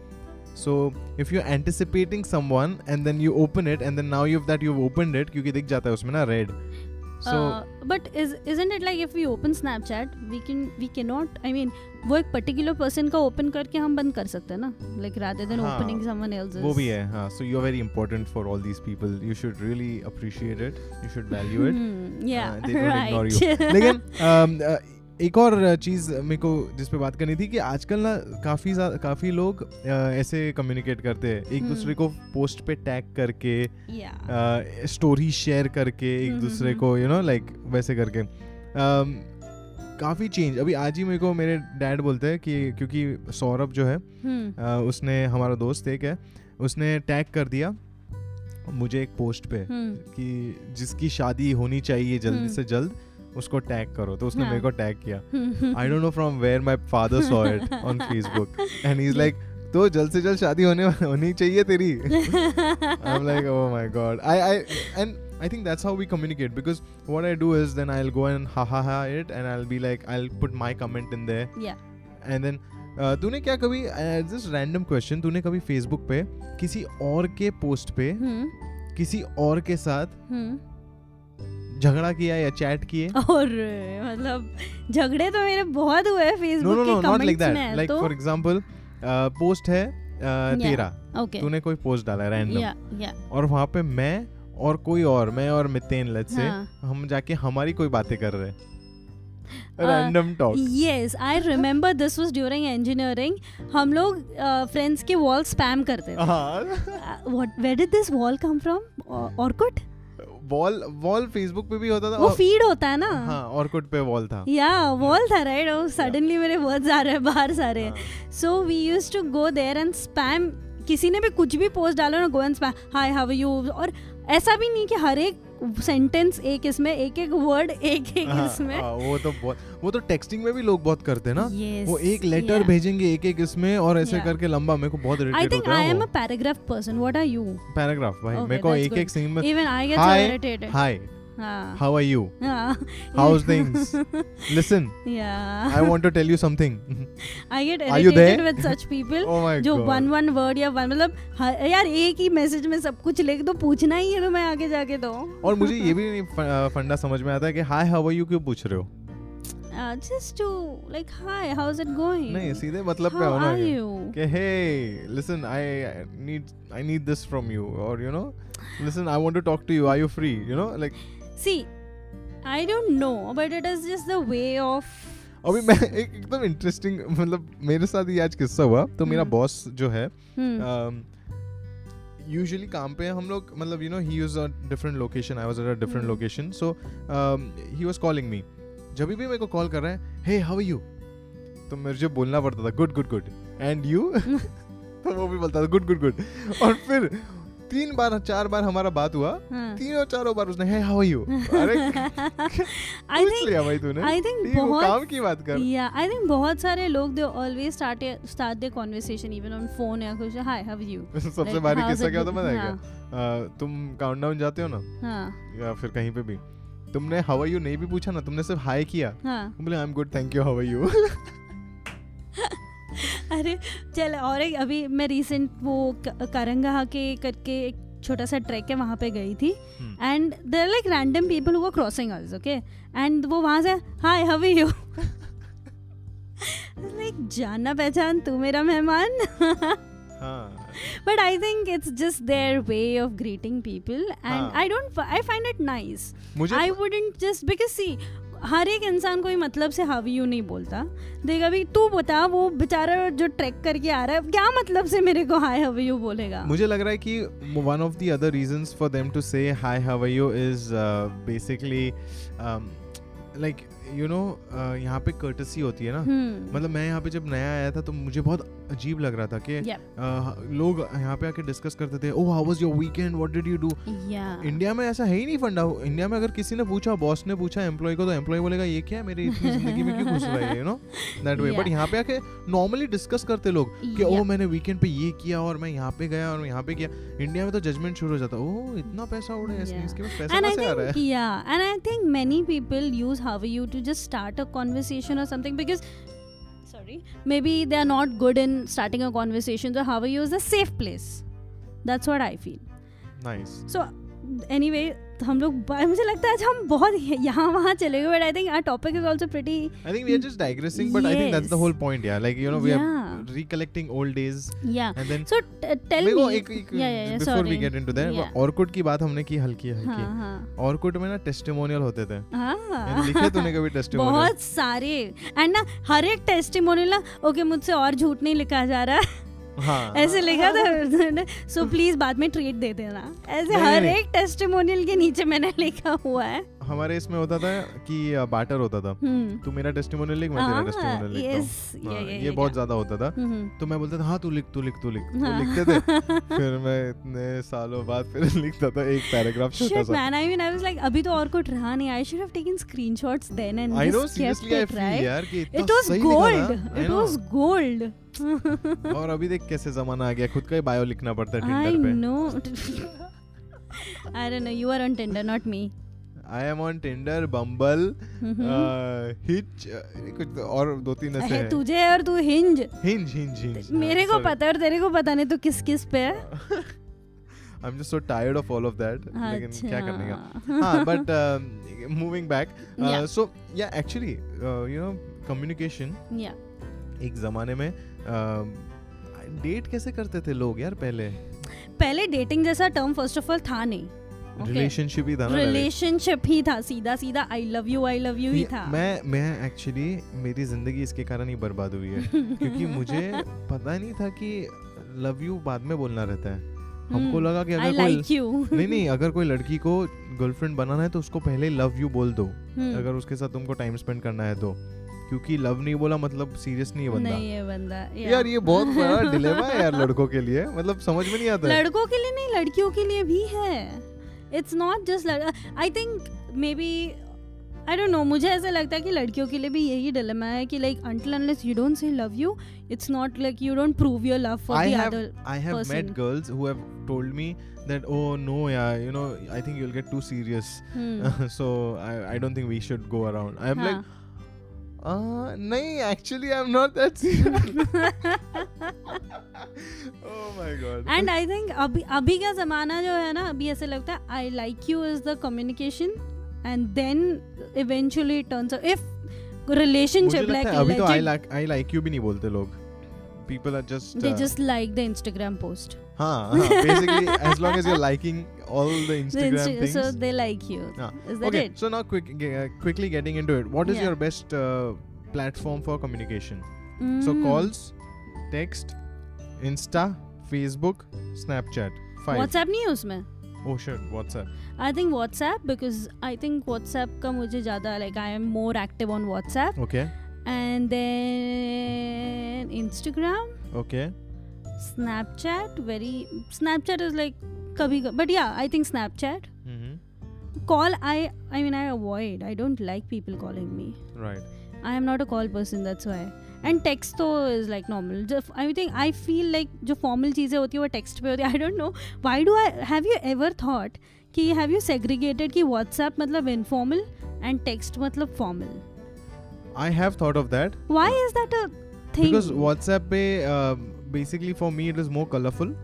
So if you're anticipating someone and then you open it and then now you've that you've opened it क्योंकि दिख जाता है उसमें ना red. So uh, but is isn't it like if we open Snapchat we can we cannot, I mean वो एक particular person का open करके हम बंद कर सकते हैं ना, like rather than हाँ, opening someone else's. वो भी है हाँ. So you're very important for all these people, you should really appreciate it, you should value it. Yeah, uh, they don't right. ignore you. लेकिन um, uh, एक और चीज़ मेरे को जिस पे बात करनी थी कि आजकल ना काफ़ी काफ़ी लोग ऐसे कम्युनिकेट करते हैं एक दूसरे को, पोस्ट पे टैग करके, स्टोरी शेयर करके एक दूसरे को, यू नो लाइक वैसे करके काफ़ी चेंज. अभी आज ही मेरे को मेरे डैड बोलते हैं कि क्योंकि सौरभ जो है उसने, हमारा दोस्त एक है, उसने टैग कर दिया मुझे एक पोस्ट पे कि जिसकी शादी होनी चाहिए जल्दी से जल्द उसको टैग करो, तो उसने मेरे को टैग किया. I don't know from where my father saw it on Facebook and he is like तो जल्द से जल्द शादी होने होनी चाहिए तेरी. I am like oh my god. I I and I think that's how we communicate, because what I do is then I will go and ha ha ha it and I will be like I will put my comment in there and then तूने क्या कभी, जस्ट रैंडम क्वेश्चन, तूने कभी फेसबुक पे किसी और के पोस्ट पे किसी और के साथ झगड़ा किया या चैट किए? और मतलब झगड़े तो मेरे बहुत हुए हैं फेसबुक no, no, no, के कमेंट्स like में. लाइक फॉर एग्जांपल पोस्ट है uh, yeah, तेरा okay. तूने कोई पोस्ट डाला रैंडम yeah, yeah. और वहाँ पे मैं और कोई और, मैं और मितेन लेट्स से हाँ. हम जाके हमारी कोई बातें कर रहे हैं. Random talk. Uh, yes, I remember this was during engineering. हम लोग फ्रेंड्स के वॉल स्पैम करते थे. What? Where did this wall come from? Orkut? Wall wall Facebook पे भी होता था, वो फीड होता है ना हाँ, ऑर्कुट पे वॉल था या वॉल था राइट. और सडनली मेरे वर्ड्स आ रहे हैं बाहर सारे. So we used to go there and spam, किसी ने भी कुछ भी पोस्ट डालो ना go and spam hi how are you. और ऐसा भी नहीं कि हर एक सेंटेंस एक, इसमें एक एक वर्ड एक एक इसमें आ, वो तो बहुत, वो तो टेक्सटिंग में भी लोग बहुत करते हैं ना yes, वो एक लेटर yeah. भेजेंगे एक एक इसमें और ऐसे yeah. करके लंबा. मेरे को बहुत इरिटेट होता है. I think I am a paragraph person. What are you? Paragraph भाई. मेरे को एक एक सीन में even I get irritated. Hi how are you, how is things, listen I want to tell you something. I get irritated with such people जो वन वन वर्ड या वन मतलब यार एक ही मैसेज में सब कुछ लेके तो पूछना ही है तो मैं आगे जाके दो. और मुझे ये भी नहीं फंडा समझ में आता है कि हाय हाउ आर यू क्यों पूछ रहे हो. Just to like hi, how's it going? नहीं सीधे मतलब पे होना है कि hey listen I need I need this from you or you know listen I want to talk to you, are you free, you know like. See, I don't know, but it is just the way of. अभी मैं एक एकदम interesting मतलब मेरे साथ ही आज किस्सा हुआ. तो मेरा बॉस जो है यूजुअली काम पे हम लोग मतलब you know he was at different location, I was at a different location, so he was calling me. जब भी मेरे को कॉल कर रहा है, हे हाउ आर यू, तो मुझे बोलना पड़ता था good good good, and you, तो वो भी बोलता था गुड गुड गुड. और फिर तीन बार चार बार हमारा बात हुआ, तीनों चारों बार उसने हे हाउ आर यू. अरे आई थिंक भाई तूने आई थिंक बहुत काम की बात कर. या आई थिंक बहुत सारे लोग they always start start their conversation even on phone या कुछ, हाय हाउ आर यू. सबसे भारी किस्सा क्या होता है बताएगा, तुम काउंटडाउन जाते हो ना, हां, या फिर कहीं पे भी तुमने हाउ आर यू नहीं भी पूछा ना, तुमने सिर्फ हाय किया, बोले I am good thank you how are you. अरे चल, और एक अभी मैं रिसेंट वो करंगा के करके एक छोटा सा ट्रैक है, वहाँ पे गई थी, and there like random people who were crossing us, okay, and वो वहाँ से hi how are you, like जाना पहचान तू मेरा मेहमान. But I think it's just their way of greeting people, and हाँ. I don't, I find it nice. I wouldn't just, because see, हर एक इंसान कोई मतलब से हाउ यू नहीं बोलता. देगा भी तू बता, वो बेचारा जो ट्रैक करके आ रहा है क्या मतलब से मेरे को हाय हाउ यू बोलेगा. मुझे लग रहा है कि one of the other reasons for them to say hi how are you is uh, basically um, like you know uh, यहाँ पे कर्टसी होती है ना. hmm. मतलब मैं यहाँ पे जब नया आया था तो मुझे बहुत अजीब लग रहा था कि yeah. uh, लोग यहाँ पे आके डिस्कस करते थे, oh how was your weekend, what did you do. yeah. India में ऐसा है ही नहीं फंडा. इंडिया में अगर किसी ने पूछा, बॉस ने पूछा एम्प्लॉय को, तो एम्प्लॉय बोलेगा ये क्या है मेरी इतनी जिंदगी में क्यों घुस रहा है, you know that way. But यहाँ पे आके नॉर्मली डिस्कस करते लोग कि yeah. oh मैंने वीकेंड पे ये किया और मैं यहाँ पे गया और यहाँ पे किया. इंडिया में तो जजमेंट शुरू हो जाता, oh इतना पैसा उड़ा है इसमें, इसके पास पैसा कैसे आ रहा है. Yeah and I think many people use how you to just start a conversation or something, because sorry maybe they are not good in starting a conversation, so how are you is a safe place, that's what I feel. nice. So anyway हम लोग मुझे लगता है आज हम बहुत यहाँ वहाँ चले गए, but I think our topic is also pretty, I think we are just digressing, but yes. I think that's the whole point. yeah like you know we yeah. are recollecting old days. yeah and then so t- tell me एक, एक, yeah, yeah, yeah, before sorry. we get into that yeah. Orkut की बात हमने की हल्की हल्की. Orkut में ना टेस्टिमोनियल होते थे. हाँ लिखे तूने कभी टेस्टिमोनियल? बहुत सारे, एंड ना हर एक टेस्टिमोनियल ना ओके मुझसे और झूठ नहीं लिखा जा रहा, हाँ, ऐसे लिखा था, सो प्लीज बाद में ट्रीट दे देना, ऐसे हर एक टेस्टिमोनियल के नीचे मैंने लिखा हुआ है. हमारे इसमें होता था कि बाटर होता था, तू मेरा टेस्टिमोनियल लिख, मैं तेरा टेस्टिमोनियल लिखता हूँ, ये बहुत ज्यादा होता था. तो मैं बोलता था हाँ तू लिख तू लिख तू लिख, वो लिखते थे, फिर मैं इतने सालों बाद फिर लिखता था एक पैराग्राफ छोटा सा. Man I mean I was like अभी तो और कुछ रहा नहीं, I should have taken screenshots then and I know seriously I feel यार कि it was gold, it was gold. और अभी देख कैसे जमाना आ गया, खुद का ही बायो लिखना पड़ता है टिंडर पे. I know, I don't know, you are on Tinder not me. I am on Tinder, Bumble, mm-hmm. uh, Hitch, uh, कुछ और दो तीन ऐसे हैं. तुझे है और तू Hinge. Hinge, Hinge, Hinge. मेरे को पता है और तेरे को पता नहीं, तो किस किस पे है. I'm just so tired of all of that. लेकिन क्या करने का. हाँ, but uh, moving back. Uh, yeah. So yeah, actually, uh, you know, communication. Yeah. एक ज़माने में डेट uh, कैसे करते थे लोग यार पहले. पहले डेटिंग जैसा टर्म फर्स्ट ऑफ ऑल था नहीं. रिलेशनशिप ही था ना, रिलेशनशिप ही था, सीधा सीधा I love you I love you ही था. मैं मैं एक्चुअली मेरी जिंदगी इसके कारण ही बर्बाद हुई है क्योंकि मुझे पता नहीं था कि लव यू बाद में बोलना रहता है. हमको लगा कि अगर कोई नहीं नहीं अगर कोई लड़की को गर्लफ्रेंड बनाना है तो उसको पहले लव यू बोल दो, अगर उसके साथ तुमको टाइम स्पेंड करना है तो, क्योंकि लव नहीं बोला मतलब सीरियस नहीं है बंदा, नहीं है बंदा यार. ये बहुत बड़ा डिलेमा है यार लड़कों के लिए, मतलब समझ में नहीं आता. लड़कों के लिए नहीं, लड़कियों के लिए भी है. It's not just like, I think maybe I don't know, मुझे ऐसा लगता है कि लड़कियों के लिए भी यही dilemma है कि like until unless you don't say love you, it's not like you don't prove your love for I the have, other person. I have person. met girls who have told me that oh no yeah you know I think you'll get too serious. hmm. so I, I don't think we should go around. I'm हाँ. like Uh, नहीं actually I'm not that serious. Oh my God. And I think अभी अभी का ज़माना जो है ना, अभी ऐसे लगता है I like you is the communication and then eventually it turns out if relationship like अभी तो I like I like you भी नहीं बोलते लोग. People are just they uh, just like the Instagram post. हाँ basically as long as you're liking all the Instagram the Insta- things so they like you. ah. Is that okay, it? So now quick, uh, quickly getting into it, what is yeah. your best uh, platform for communication? mm. So calls, text, Insta, Facebook, Snapchat. WhatsApp नहीं है उसमें? Oh shit, WhatsApp. I think WhatsApp because I think WhatsApp का मुझे ज़्यादा like I am more active on WhatsApp. Okay. And then Instagram. Okay. Snapchat very Snapchat is like कभी but yeah I think Snapchat. Mm-hmm. Call I I mean I avoid. I don't like people calling me. Right. I am not a call person that's why. And text though is like normal. Just I think I feel like जो formal चीज़ें होती है वो text पे होती है. I don't know. Why do I have you ever thought कि have you segregated कि WhatsApp मतलब informal and text मतलब formal? I have thought of that. Why is that a thing? Because WhatsApp पे uh, basically for me it is more colorful.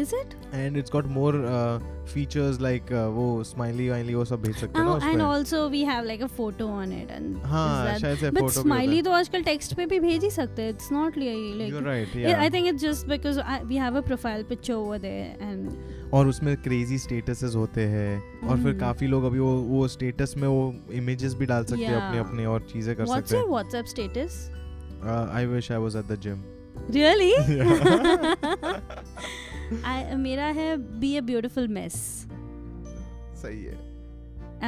Is it? And it's got more uh, features like uh, वो smiley वाली वो सब भेज सकते हैं ना उसपे. And also we have like a photo on it and. हाँ शायद से photo भी होता है. But smiley तो आजकल text पे भी भेज ही सकते हैं. It's not like. You're right. Yeah. I think it's just because I, we have a profile picture over there and. और उसमें crazy statuses होते हैं और फिर काफी लोग अभी वो वो status में वो images भी डाल सकते हैं अपने अपने और चीजें कर सकते हैं. What's your WhatsApp status? Uh, I wish I was at the gym. Really? I मेरा है be a beautiful mess. सही है.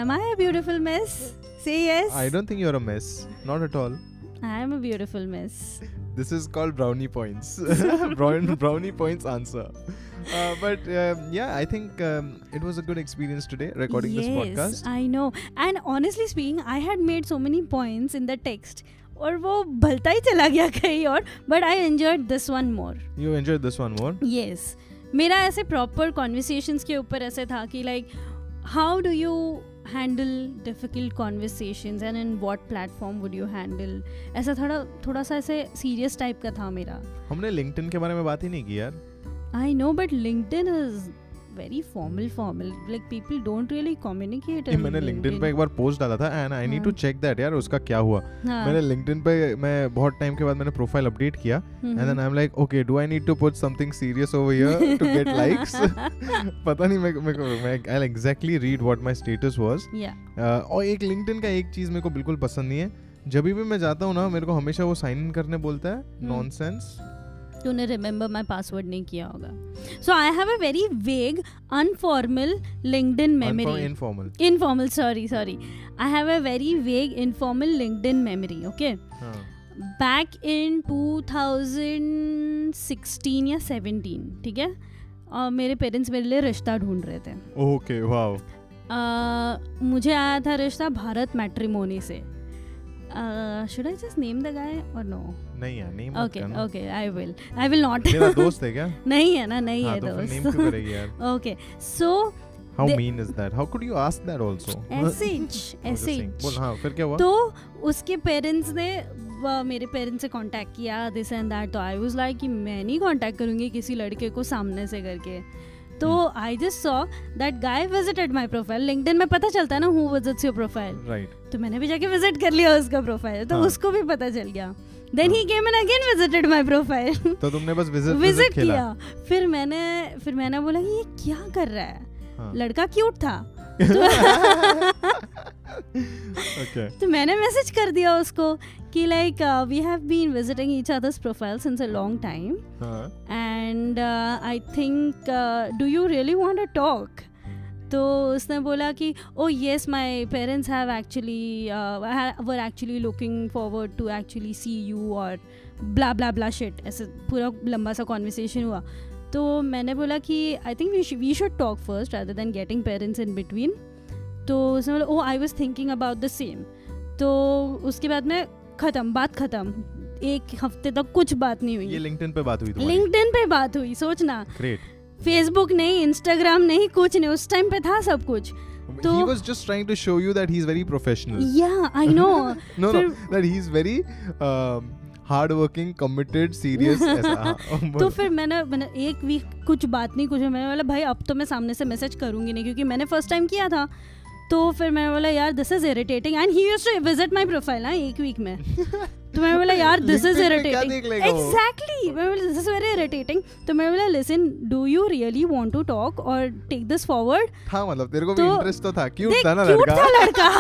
Am I a beautiful mess? Say yes. I don't think you're a mess. Not at all. I am a beautiful mess. This is called brownie points. Brown, brownie points answer. Uh, but um, yeah, I think um, it was a good experience today recording yes, this podcast. Yes, I know. And honestly speaking, I had made so many points in the text. और वो भलता ही चला गया कहीं और but I enjoyed this one more. You enjoyed this one more? Yes. मेरा ऐसे प्रॉपर कॉन्वर्सेशंस के ऊपर ऐसे था कि like how do you handle difficult conversations and in what platform would you handle. ऐसा थोड़ा थोड़ा सा ऐसे सीरियस टाइप का था मेरा. हमने लिंक्डइन के बारे में बात ही नहीं की यार. I know but LinkedIn is very formal formal like people don't really communicate. ये मैंने LinkedIn पे एक बार पोस्ट डाला था and I need to check that यार उसका क्या हुआ. मैंने LinkedIn पे मैं बहुत टाइम के बाद मैंने प्रोफाइल अपडेट किया and then I'm like okay do I need to put something serious over here to get likes. पता नहीं मैं मैं I'll exactly read what my status was. और एक LinkedIn का एक चीज मेरे को बिल्कुल पसंद नहीं है. जब भी मैं जाता हूँ ना मेरे को हमेशा वो साइन इन करने बोलता है. नॉनसेंस. तूने रिमेंबर माई पासवर्ड नहीं किया होगा. So I have a very vague unformal LinkedIn memory. Informal informal sorry sorry I have a very vague informal LinkedIn memory. Okay. Back in twenty sixteen या seventeen ठीक है. और मेरे पेरेंट्स मेरे लिए रिश्ता ढूंढ रहे थे. Okay wow. मुझे आया था रिश्ता भारत मैट्रिमोनी से. Uh, should I just name the guy or no? नहीं यार name मत करना. Okay okay I will I will not. मेरा दोस्त है क्या? नहीं है ना. नहीं है दोस्त. हाँ तो name क्यों करेगी यार? Okay so how they... mean is that? How could you ask that also? Sh sh. बोल हाँ फिर क्या हुआ? तो उसके parents ने मेरे parents से contact किया this and that. तो I was like कि मैं नहीं contact करूँगी किसी लड़के को सामने से करके. तो I just saw that guy visited my profile. LinkedIn में पता चलता है ना who visits your profile. Right. तो मैंने भी जाके विजिट कर लिया उसका प्रोफाइल. तो उसको भी पता चल गया. Then he came and again visited my profile. तो तुमने बस विजिट विजिट किया. फिर मैंने फिर मैंने बोला ये क्या कर रहा है. लड़का क्यूट था. तो मैंने मैसेज कर दिया उसको कि like we have been visiting each others profile since a long time and I think do you really want to talk. तो उसने बोला कि oh yes my parents have actually were actually looking forward to actually see you और ब्ला ब्ला ब्ला शिट. ऐसे पूरा लंबा सा कॉन्वर्सेशन हुआ. तो मैंने बोला कि I think we we should talk first rather than getting parents in between. तो उसने बोला oh I was thinking about the same. तो उसके बाद में ख़त्म बात ख़त्म. एक हफ्ते तक कुछ बात नहीं हुई. ये लिंक्डइन पे बात हुई तुम्हारी? लिंक्डइन पे बात हुई. सोचना. ग्रेट. फेसबुक नहीं इंस्टाग्राम नहीं कुछ नहीं. उस टाइम पे था सब कुछ. So he was just trying to show you that he's very professional. Yeah, I know. no, no, that he's very um, hardworking, committed, serious. ऐसा. तो फिर मैंने मैंने एक वीक कुछ बात नहीं कुछ. मैंने बोला भाई अब तो मैं सामने से मैसेज करूँगी नहीं क्योंकि मैंने फर्स्ट टाइम किया था. तो फिर मैंने बोला यार this is irritating and he used to visit my profile ना एक वीक में. तो मैंने बोला यार दिस इज इरिटेटिंग. एग्जैक्टली. मैंने बोला दिस इज वेरी इरिटेटिंग. तो मैंने बोला listen do you really want to talk और टेक दिस फॉरवर्ड. हां मतलब तेरे को भी इंटरेस्ट तो था. क्यूट था ना लड़का.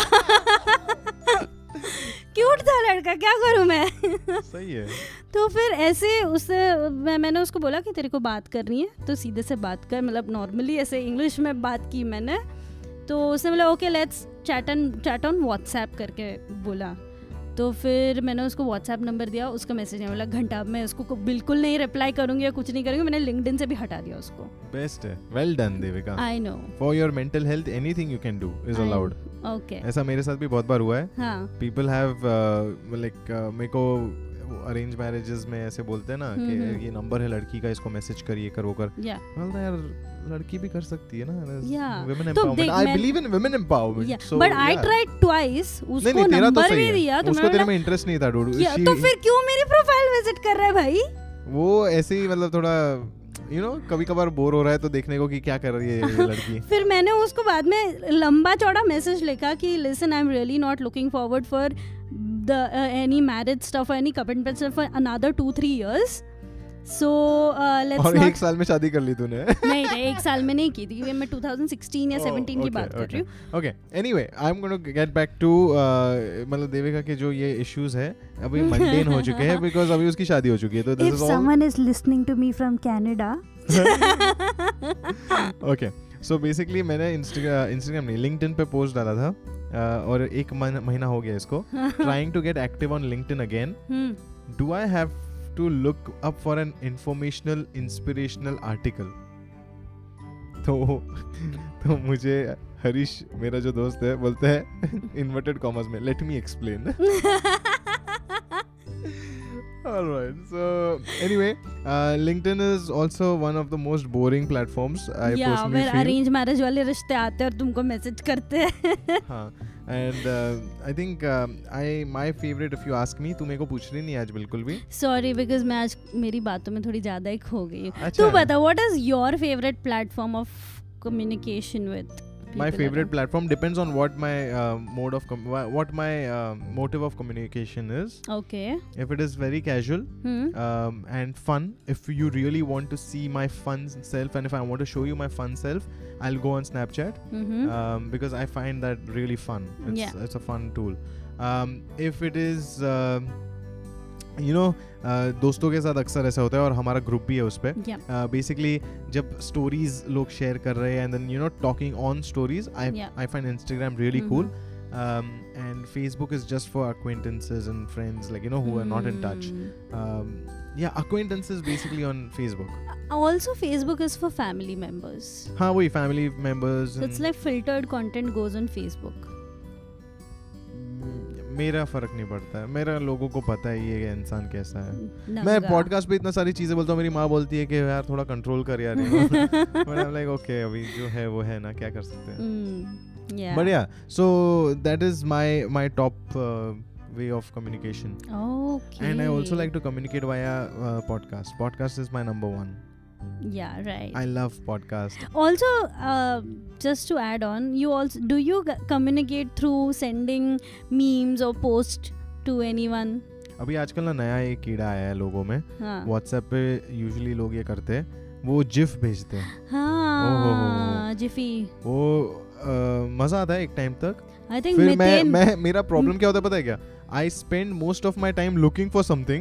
क्यूट था लड़का, क्या करूँ मैं. सही है. तो फिर ऐसे उससे मैं, मैंने उसको बोला कि तेरे को बात करनी है तो सीधे से बात कर, मतलब नॉर्मली ऐसे इंग्लिश में बात की मैंने. तो उसने बोला okay let's chat on chat on WhatsApp करके बोला. तो फिर मैंने उसको व्हाट्सएप नंबर दिया, उसका मैसेज नहीं मिला घंटा. मैं उसको बिल्कुल नहीं रिप्लाई करूंगी या कुछ नहीं करूंगी. मैंने लिंक्डइन से भी हटा दिया उसको. बेस्ट है, well done Devika. I know for your mental health anything you can do is allowed. Okay, ऐसा मेरे साथ भी बहुत बार हुआ है. पीपल हैव लाइक मेरे को अरेंज मैरिजेस में ऐसे बोलते हैं ना कि ये नंबर है लड़की का, इसको मैसेज कर, ये कर, वो कर. यार लड़की भी कर सकती है ना. Women empowerment, I believe in women empowerment. So but I tried twice. उसको नंबर भी दिया तो उसको तेरे में इंटरेस्ट नहीं था डूड. तो फिर क्यों मेरी प्रोफाइल विजिट कर रहा है भाई? वो ऐसे ही मतलब थोड़ा यू नो कभी कभार बोर हो रहा है तो देखने को कि क्या कर रही है ये लड़की. फिर मैंने उसको बाद में लंबा चौड़ा मैसेज लिखा कि listen I am really not looking forward for the uh, any marriage stuff or any commitment stuff for another two three years, so uh, let's और not. एक साल में शादी कर ली तूने? नहीं नहीं, एक साल में नहीं की थी मैं. twenty sixteen या oh, seventeen okay, की बात okay. कर रही हूँ. Okay anyway I am going to get back to मतलब देविका के जो ये इश्यूज है अभी मंडेन हो चुके हैं बिकॉज अभी उसकी शादी हो चुकी है. तो this is all. If someone is listening to me from Canada, okay so basically मैंने इंस्टाग्राम नहीं लिंक्डइन पे पोस्ट डाला था Uh, और एक महीना हो गया इसको. Trying to get active on LinkedIn again. Do I have to look up for an informational inspirational article? तो तो मुझे हरीश मेरा जो दोस्त है बोलते हैं इन्वर्टेड कॉमर्स में let me explain. Alright, so anyway, uh, LinkedIn is also one of the most boring platforms. I yeah, personally feel. Yeah, where arranged marriage वाले रिश्ते आते हैं और तुमको मैसेज करते हैं. हाँ, and uh, I think uh, I my favorite if you ask me, तू मेरे को पूछ रही नहीं आज बिल्कुल भी. Sorry, because मैं आज मेरी बातों में थोड़ी ज़्यादा ही खो गई. तू बता, what is your favorite platform of communication with? My favorite platform depends on what my uh, mode of com- what my uh, motive of communication is. Okay. If it is very casual hmm. um, and fun, if you really want to see my fun self and if I want to show you my fun self, I'll go on Snapchat mm-hmm. um, because I find that really fun. It's, yeah. it's a fun tool. Um, if it is uh, you know Uh, दोस्तों के साथ अक्सर ऐसा होता है और हमारा ग्रुप भी है उस पे बेसिकली yeah. uh, जब स्टोरीज लोग शेयर कर रहे हैं and then you know talking on stories. I I find Instagram really cool and Facebook is just for acquaintances and friends like you know who are not in touch. Yeah acquaintances basically on Facebook. Also Facebook is for family members. हाँ वही family members. It's like filtered content goes on Facebook. मेरा फर्क नहीं पड़ता है, मेरा लोगों को पता है ये इंसान कैसा है. मैं पॉडकास्ट पे इतना सारी चीजें बोलता हूँ, मेरी माँ बोलती है कि यार थोड़ा कंट्रोल कर यार. मतलब लाइक ओके अभी जो है वो है ना, क्या कर सकते हैं. बढ़िया. So that is my my top way of communication. Okay. And I also like to communicate via uh, podcast. Podcast is my number one. Yeah, right. I love podcast. Also, uh, just to add on, you also do you g- communicate through sending memes or post to anyone? अभी आजकल ना नया एक कीड़ा आया है लोगों में. हाँ. WhatsApp पे usually लोग ये करते हैं, वो GIF भेजते हैं. हाँ. जिफी. वो मजा आता है एक टाइम तक. I think फिर मैं मैं मेरा प्रॉब्लम क्या होता है पता है क्या? I spend most of my time looking for something.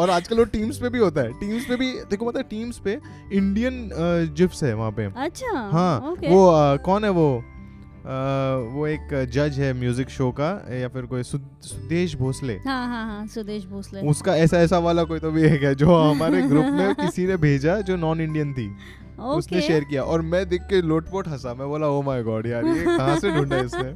और आजकल वो टीम्स पे भी होता है. टीम्स पे भी देखो, पता है टीम्स पे इंडियन जिप्स है वहाँ पे. अच्छा. हाँ okay. वो uh, कौन है वो uh, वो एक जज है म्यूजिक शो का या फिर कोई सु, सुदेश भोसले. हाँ हाँ हाँ सुदेश भोसले. उसका ऐसा ऐसा वाला कोई तो भी है जो हमारे ग्रुप में किसी ने भेजा जो नॉन इंडियन थी. Okay. उसने शेयर किया और मैं देख के लोटपोट हंसा. मैं बोला ओ माय गॉड यार ये कहाँ से ढूंढा इसने.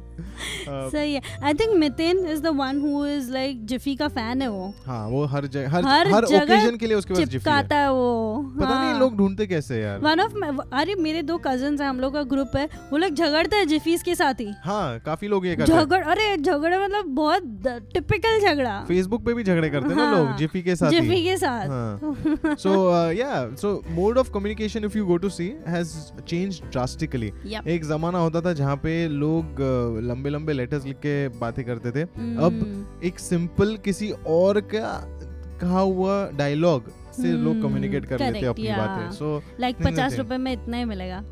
सही है. I think Miten is the one who is like Giphy का फैन है वो. हाँ वो हर जगह हर हर ओकेजन के लिए उसके पास जिफी आता है वो. पता नहीं लोग ढूंढते कैसे यार. वन ऑफ अरे मेरे दो कजन्स हैं, हम लोग का ग्रुप है, वो लोग झगड़ते हैं जिफीज के साथ ही. हाँ काफी लोग ये करते हैं झगड़. अरे झगड़े मतलब बहुत टिपिकल झगड़ा. फेसबुक पे भी झगड़े करते हैं ना लोग जिफी के साथ. जिफी के साथ. So yeah so mode of communication if go to see has changed drastically. Yep. एक जमाना होता था जहाँ पे लोग लंबे लंबे लेटर्स लिख के बातें करते थे. mm. अब एक सिंपल किसी और का कहा हुआ डायलॉग से mm. लोग कम्युनिकेट कर लेते हैं अपनी yeah. बातें. सो लाइक पचास रुपए में इतना ही मिलेगा.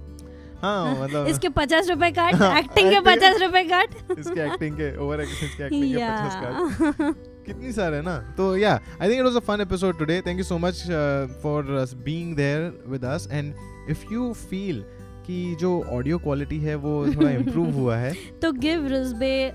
हाँ, मतलब इसके पचास रुपए काट, एक्टिंग के पचास रुपए काट, इसके एक्टिंग के ओवर एक्टिंग के एक्टिंग के पचास काट, कितनी सारे है ना. तो yeah I think it was a fun episode today. Thank you so much for being there with us. And if you feel कि जो ऑडियो क्वालिटी है वो थोड़ा इम्प्रूव हुआ है तो गिव रुज़बेह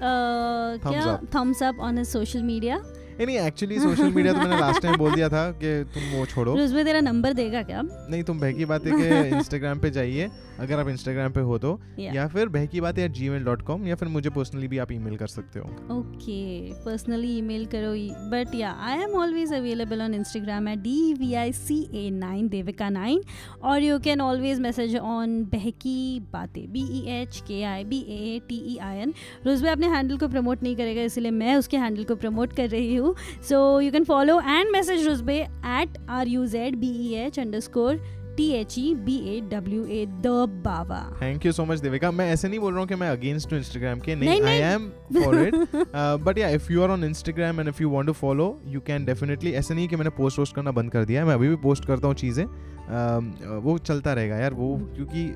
क्या thumbs up on his social media. नहीं एक्चुअली सोशल मीडिया तो मैंने लास्ट टाइम बोल दिया था कि तुम वो छोड़ो. रुज़बेह तेरा नंबर देगा क्या? नहीं, तुम बहकी बातें के इंस्टाग्राम पे जाइए अगर आप इंस्टाग्राम पे हो तो, या फिर Behki Batein at Gmail dot com, या फिर मुझे पर्सनली भी आप ईमेल कर सकते हो. ओके, पर्सनली ईमेल करो. But yeah I am always available on Instagram at D V I C A nine Devika nine, और you can always message on Behki Batein B E H K I B A T E I N. Ruzbeh अपने हैंडल को प्रमोट नहीं करेगा इसलिए मैं उसके हैंडल को प्रमोट कर रही हूँ. So you can follow and message Ruzbeh at ruzbeh underscore T H E B A W A the Baba. Thank you so much, Devika. मैं ऐसे नहीं बोल रहा हूँ कि मैं against to Instagram के, नहीं, I am for it. uh, but yeah, if you are on Instagram and if you want to follow, you can definitely. ऐसे नहीं कि मैंने post post करना बंद कर दिया है. मैं अभी भी post करता हूँ चीजें. uh, वो चलता रहेगा यार वो, क्योंकि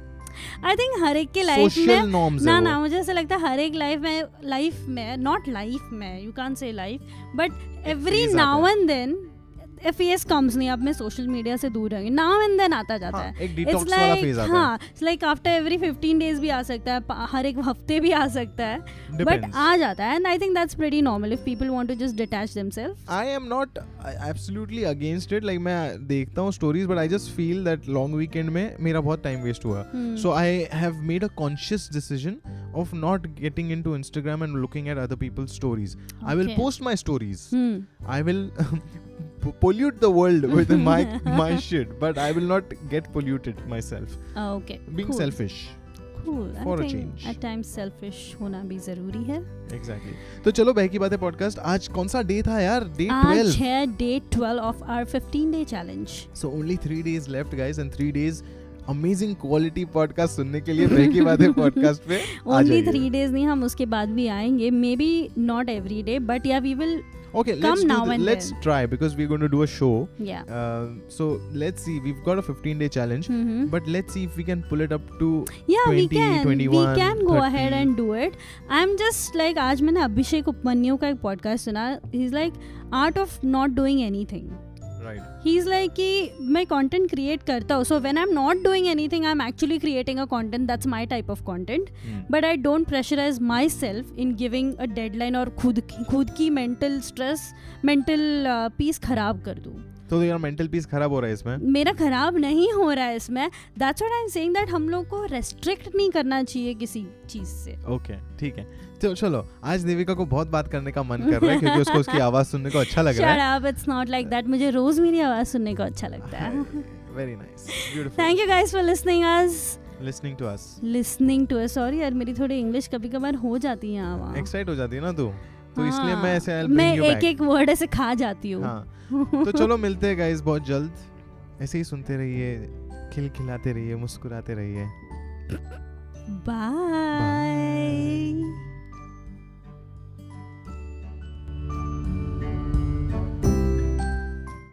आई थिंक हर एक के लाइफ में ना ना मुझे ऐसा लगता है हर एक लाइफ में लाइफ में नॉट लाइफ में you can say life but every now and then face comes. नहीं, अब मैं सोशल मीडिया से दूर रहूंगी. नाउ एंड देन आता जाता है. इट्स लाइक हाँ it's like after every fifteen days भी आ सकता है, हर एक हफ्ते भी आ सकता है, बट आ जाता है. And I think that's pretty normal if people want to just detach themself. I am not absolutely against it. Like मैं देखता हूँ stories but I just feel that long weekend में मेरा बहुत टाइम वेस्ट हुआ. So I have made a conscious decision of not getting into Instagram and looking at other people's stories. I will post my stories, I will pollute the world with my my shit, but I will not get polluted myself. Oh, okay. Being cool. selfish. Cool. For a change. At times selfish होना भी जरूरी है. Exactly. तो चलो बहकी बातें पॉडकास्ट. आज कौन सा डे था यार? Day twelve. आज है day twelve of our fifteen day challenge. So only three days left, guys, and three days. Amazing quality podcast सुनने के लिए बहकी बातें पॉडकास्ट पे ओनली थ्री डेज नहीं, हम उसके बाद भी आएंगे. Maybe not every day but yeah we will Okay, let's do th- let's then. try because we're going to do a show. Yeah. Uh, so let's see. We've got a fifteen day challenge, mm-hmm. but let's see if we can pull it up to yeah, twenty, we can. twenty-one, we can go thirty. ahead and do it. I'm just like, आज मैंने अभिषेक उपमन्यु का एक podcast सुना. He's like art of not doing anything. Right. He's like कि मैं content create करता हूँ. So when I'm not doing anything, I'm actually creating a content. That's my type of content. Hmm. But I don't pressurize myself in giving a deadline और खुद की खुद की mental stress, mental uh, peace खराब कर दूँ. तो यार मेंटल पीस खराब हो रहा है इसमें. मेरा खराब नहीं हो रहा है इसमें. That's what I am saying that हम लोग को रेस्ट्रिक्ट नहीं करना चाहिए किसी चीज से. ओके ठीक है. तो चलो आज देविका को बहुत बात करने का मन कर रहा है क्योंकि उसको उसकी आवाज सुनने को अच्छा लग रहा है. Shut up, it's not like that. मुझे रोज मेरी आवाज सुनने को अच्छा लगता है. Very nice, beautiful. Thank you guys for listening us Listening to us. Listening to us. Sorry यार मेरी थोड़ी इंग्लिश कभी-कभार हो जाती है. आवाज एक्साइट हो जाती है ना तू, तो इसलिए मैं ऐसे I'll bring you back. मैं एक-एक वर्ड ऐसे खा जाती हूँ. तो चलो मिलते हैं गाइस बहुत जल्द. ऐसे ही सुनते रहिए, खिलखिलाते रहिए, मुस्कुराते रहिए. बाय.